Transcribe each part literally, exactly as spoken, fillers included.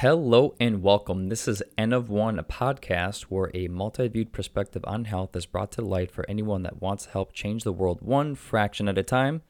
Hello and welcome. This is N of One, a podcast where a multi-viewed perspective on health is brought to light for anyone that wants to help change the world one fraction at a time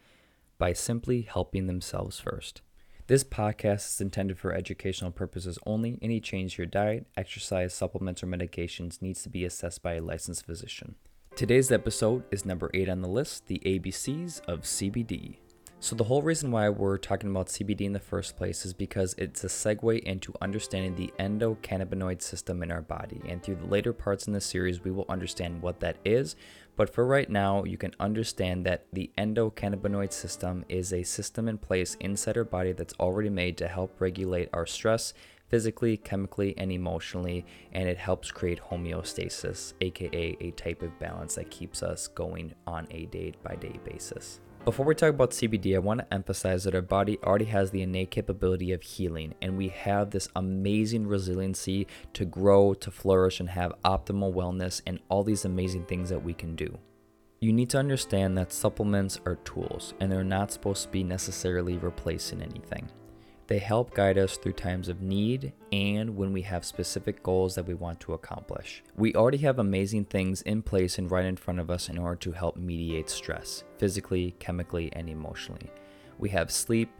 by simply helping themselves first. This podcast is intended for educational purposes only. Any change to your diet, exercise, supplements, or medications needs to be assessed by a licensed physician. Today's episode is number eight on the list, the A B Cs of C B D. So the whole reason why we're talking about C B D in the first place is because it's a segue into understanding the endocannabinoid system in our body. And through the later parts in this series, we will understand what that is. But for right now, you can understand that the endocannabinoid system is a system in place inside our body that's already made to help regulate our stress physically, chemically, and emotionally. And it helps create homeostasis, aka a type of balance that keeps us going on a day-by-day basis. Before we talk about C B D, I want to emphasize that our body already has the innate capability of healing, and we have this amazing resiliency to grow, to flourish, and have optimal wellness and all these amazing things that we can do. You need to understand that supplements are tools, and they're not supposed to be necessarily replacing anything. They help guide us through times of need and when we have specific goals that we want to accomplish. We already have amazing things in place and right in front of us in order to help mediate stress, physically, chemically, and emotionally. We have sleep,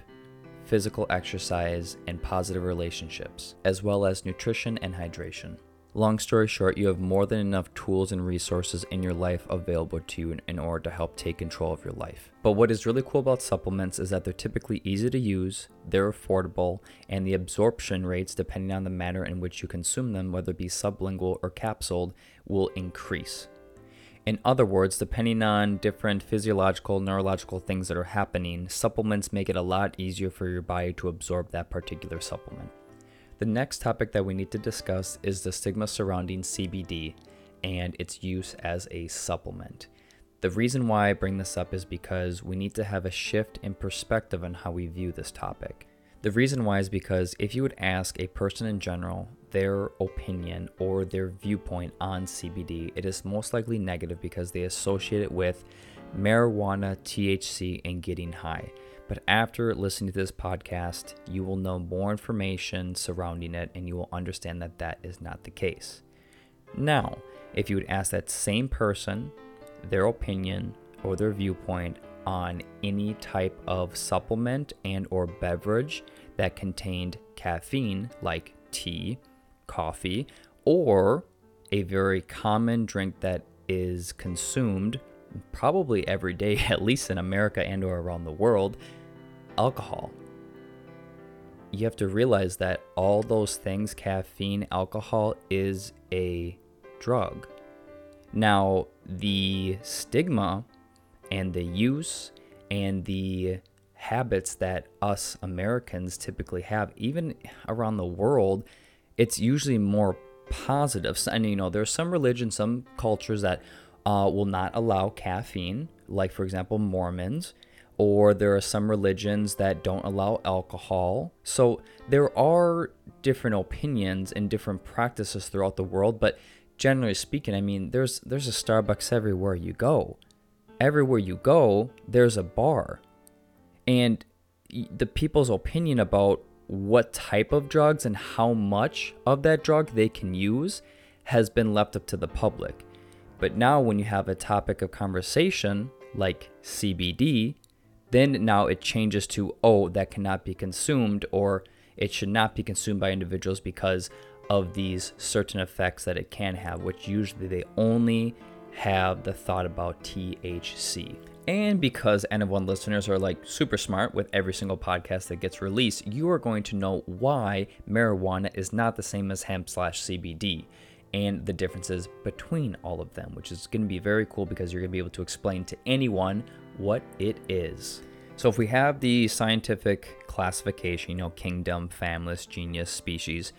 physical exercise, and positive relationships, as well as nutrition and hydration. Long story short, you have more than enough tools and resources in your life available to you in, in order to help take control of your life. But what is really cool about supplements is that they're typically easy to use, they're affordable, and the absorption rates, depending on the manner in which you consume them, whether it be sublingual or capsuled, will increase. In other words, depending on different physiological, neurological things that are happening, supplements make it a lot easier for your body to absorb that particular supplement. The next topic that we need to discuss is the stigma surrounding C B D and its use as a supplement. The reason why I bring this up is because we need to have a shift in perspective on how we view this topic. The reason why is because if you would ask a person in general their opinion or their viewpoint on C B D, it is most likely negative because they associate it with marijuana, T H C, and getting high. But after listening to this podcast, you will know more information surrounding it and you will understand that that is not the case. Now, if you would ask that same person their opinion or their viewpoint on any type of supplement and or beverage that contained caffeine, like tea, coffee, or a very common drink that is consumed probably every day, at least in America and or around the world, alcohol. You have to realize that all those things, caffeine, alcohol, is a drug. Now, the stigma and the use and the habits that us Americans typically have, even around the world, it's usually more positive. And you know, there's some religions, some cultures that Uh, will not allow caffeine, like for example Mormons, or there are some religions that don't allow alcohol. So there are different opinions and different practices throughout the world, but generally speaking, I mean, there's there's a Starbucks everywhere you go. Everywhere you go, there's a bar. And the people's opinion about what type of drugs and how much of that drug they can use has been left up to the public. But now when you have a topic of conversation like C B D, then now it changes to, oh, that cannot be consumed, or it should not be consumed by individuals because of these certain effects that it can have, which usually they only have the thought about T H C. And because N of One listeners are like super smart with every single podcast that gets released, you are going to know why marijuana is not the same as hemp slash C B D. And the differences between all of them, which is going to be very cool because you're going to be able to explain to anyone what it is. So if we have the scientific classification, you know, kingdom, families, genus, species,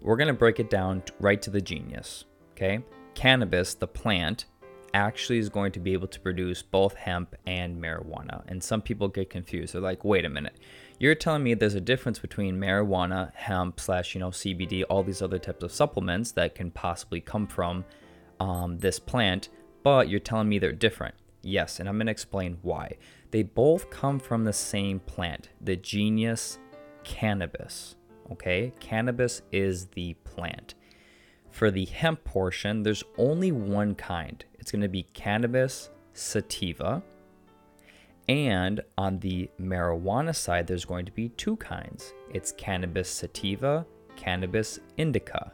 we're going to break it down right to the genus, okay? Cannabis, the plant, actually is going to be able to produce both hemp and marijuana. And some people get confused. They're like, wait a minute, you're telling me there's a difference between marijuana, hemp, slash, you know, C B D, all these other types of supplements that can possibly come from um, this plant, but you're telling me they're different. Yes, and I'm going to explain why. They both come from the same plant, the genus Cannabis, okay? Cannabis is the plant. For the hemp portion, there's only one kind. It's going to be cannabis sativa. And on the marijuana side, there's going to be two kinds. It's cannabis sativa, cannabis indica.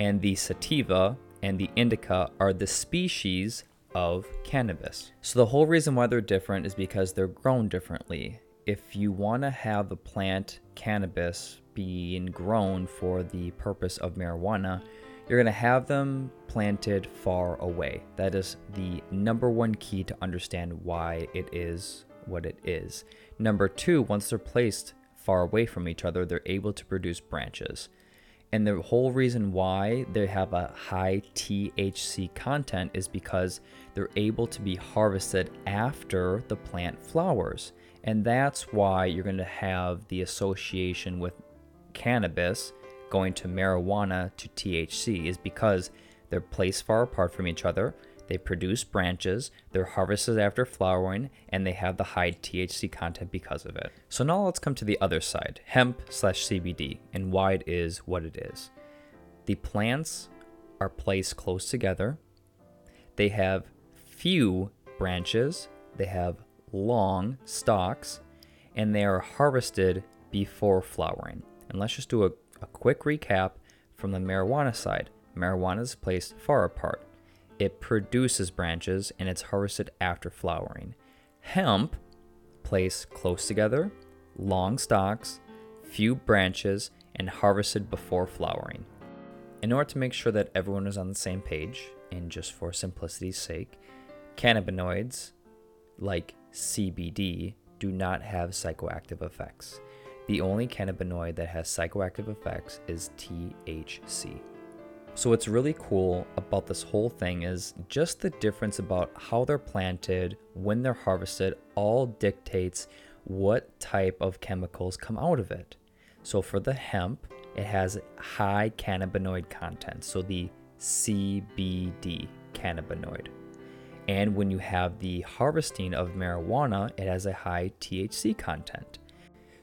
And the sativa and the indica are the species of cannabis. So the whole reason why they're different is because they're grown differently. If you want to have the plant cannabis being grown for the purpose of marijuana, you're going to have them planted far away. That is the number one key to understand why it is what it is. Number two, once they're placed far away from each other, they're able to produce branches. And the whole reason why they have a high T H C content is because they're able to be harvested after the plant flowers. And that's why you're going to have the association with cannabis going to marijuana to T H C, is because they're placed far apart from each other, they produce branches, they're harvested after flowering, and they have the high T H C content because of it. So now let's come to the other side, hemp slash C B D, and why it is what it is. The plants are placed close together. They have few branches, they have long stalks, and they are harvested before flowering. And let's just do a, a quick recap from the marijuana side. Marijuana is placed far apart. It produces branches and it's harvested after flowering. Hemp, placed close together, long stalks, few branches, and harvested before flowering. In order to make sure that everyone is on the same page, and just for simplicity's sake, cannabinoids like C B D do not have psychoactive effects. The only cannabinoid that has psychoactive effects is T H C. So what's really cool about this whole thing is just the difference about how they're planted, when they're harvested, all dictates what type of chemicals come out of it. So for the hemp, it has high cannabinoid content, so the C B D cannabinoid. And when you have the harvesting of marijuana, it has a high T H C content.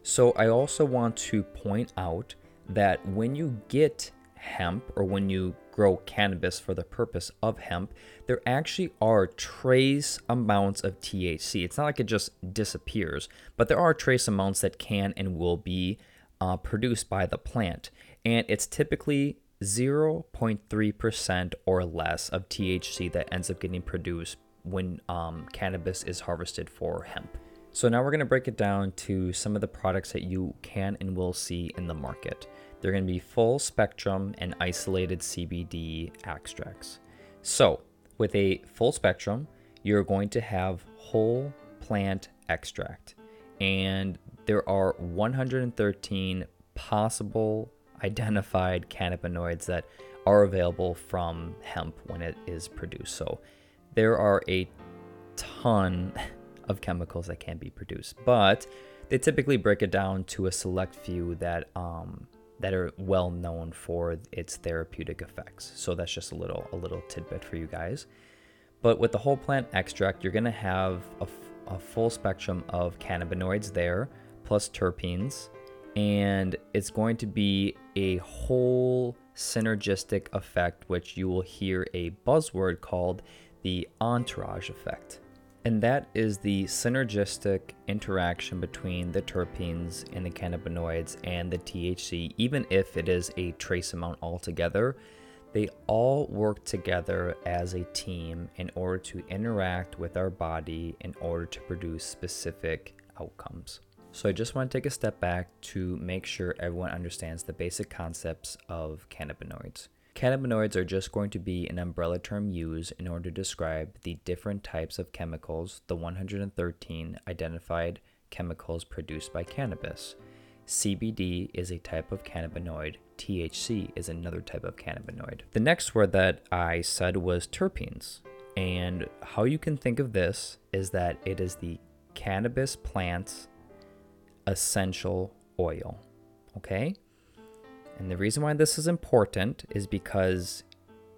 So I also want to point out that when you get hemp, or when you grow cannabis for the purpose of hemp, there actually are trace amounts of T H C. It's not like it just disappears, but there are trace amounts that can and will be uh, produced by the plant. And it's typically zero point three percent or less of T H C that ends up getting produced when um, cannabis is harvested for hemp. So now we're going to break it down to some of the products that you can and will see in the market. They're going to be full spectrum and isolated C B D extracts. So with a full spectrum, you're going to have whole plant extract. And there are one hundred thirteen possible identified cannabinoids that are available from hemp when it is produced. So there are a ton of chemicals that can be produced, but they typically break it down to a select few that um, that are well known for its therapeutic effects. So that's just a little a little tidbit for you guys. But with the whole plant extract, you're going to have a, a full spectrum of cannabinoids there, plus terpenes, and it's going to be a whole synergistic effect, which you will hear a buzzword called the entourage effect. And that is the synergistic interaction between the terpenes and the cannabinoids and the T H C. Even if it is a trace amount altogether, they all work together as a team in order to interact with our body in order to produce specific outcomes. So I just want to take a step back to make sure everyone understands the basic concepts of cannabinoids. Cannabinoids are just going to be an umbrella term used in order to describe the different types of chemicals, the one hundred thirteen identified chemicals produced by cannabis. C B D is a type of cannabinoid. T H C is another type of cannabinoid. The next word that I said was terpenes. And how you can think of this is that it is the cannabis plant's essential oil, okay? And the reason why this is important is because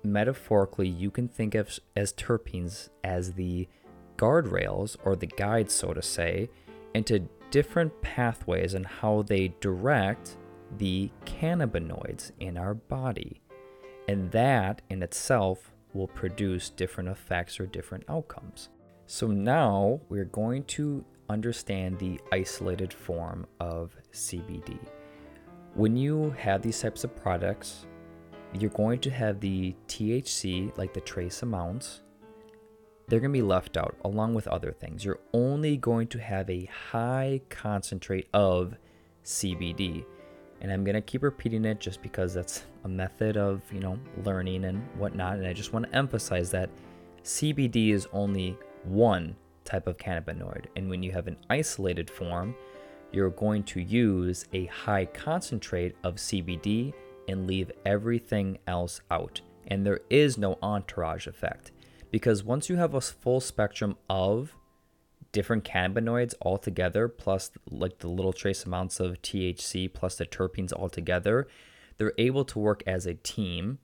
metaphorically you can think of as terpenes as the guardrails or the guides, so to say, into different pathways and how they direct the cannabinoids in our body. And that in itself will produce different effects or different outcomes. So now we're going to understand the isolated form of C B D. When you have these types of products, you're going to have the T H C, like the trace amounts, they're going to be left out along with other things. You're only going to have a high concentrate of C B D. And I'm going to keep repeating it just because that's a method of, you know, learning and whatnot. And I just want to emphasize that C B D is only one type of cannabinoid. And when you have an isolated form, you're going to use a high concentrate of C B D and leave everything else out. And there is no entourage effect, because once you have a full spectrum of different cannabinoids all together, plus like the little trace amounts of T H C, plus the terpenes all together, they're able to work as a team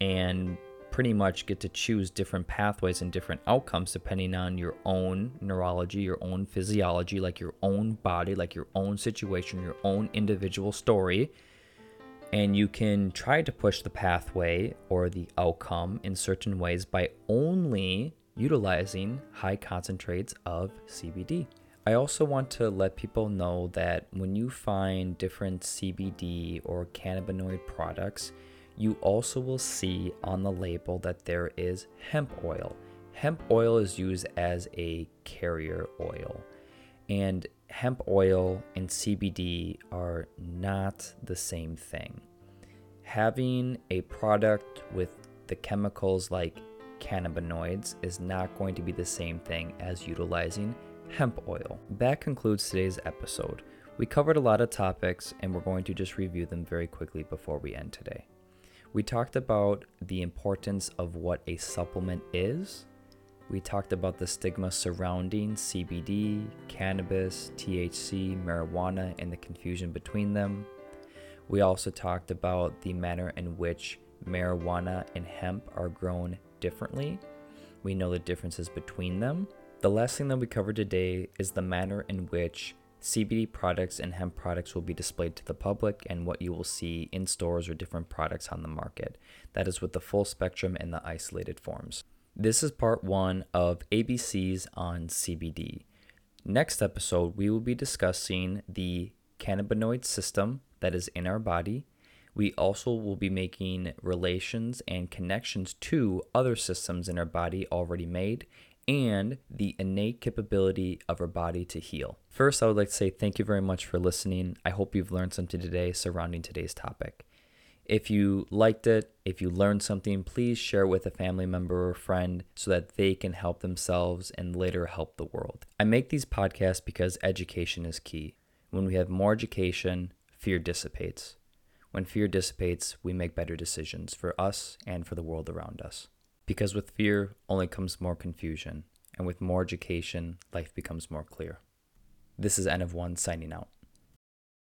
and pretty much get to choose different pathways and different outcomes depending on your own neurology, your own physiology, like your own body, like your own situation, your own individual story. And you can try to push the pathway or the outcome in certain ways by only utilizing high concentrates of C B D. I also want to let people know that when you find different C B D or cannabinoid products, you also will see on the label that there is hemp oil. Hemp oil is used as a carrier oil, and hemp oil and C B D are not the same thing. Having a product with the chemicals like cannabinoids is not going to be the same thing as utilizing hemp oil. That concludes today's episode. We covered a lot of topics, and we're going to just review them very quickly before we end today. We talked about the importance of what a supplement is. We talked about the stigma surrounding C B D, cannabis, T H C, marijuana, and the confusion between them. We also talked about the manner in which marijuana and hemp are grown differently. We know the differences between them. The last thing that we covered today is the manner in which C B D products and hemp products will be displayed to the public and what you will see in stores or different products on the market. That is with the full spectrum and the isolated forms. This is part one of A B Cs on C B D. Next episode, we will be discussing the cannabinoid system that is in our body. We also will be making relations and connections to other systems in our body already made, and the innate capability of our body to heal. First, I would like to say thank you very much for listening. I hope you've learned something today surrounding today's topic. If you liked it, if you learned something, please share with a family member or friend so that they can help themselves and later help the world. I make these podcasts because education is key. When we have more education, fear dissipates. When fear dissipates, we make better decisions for us and for the world around us. Because with fear only comes more confusion, and with more education, life becomes more clear. This is N of One signing out.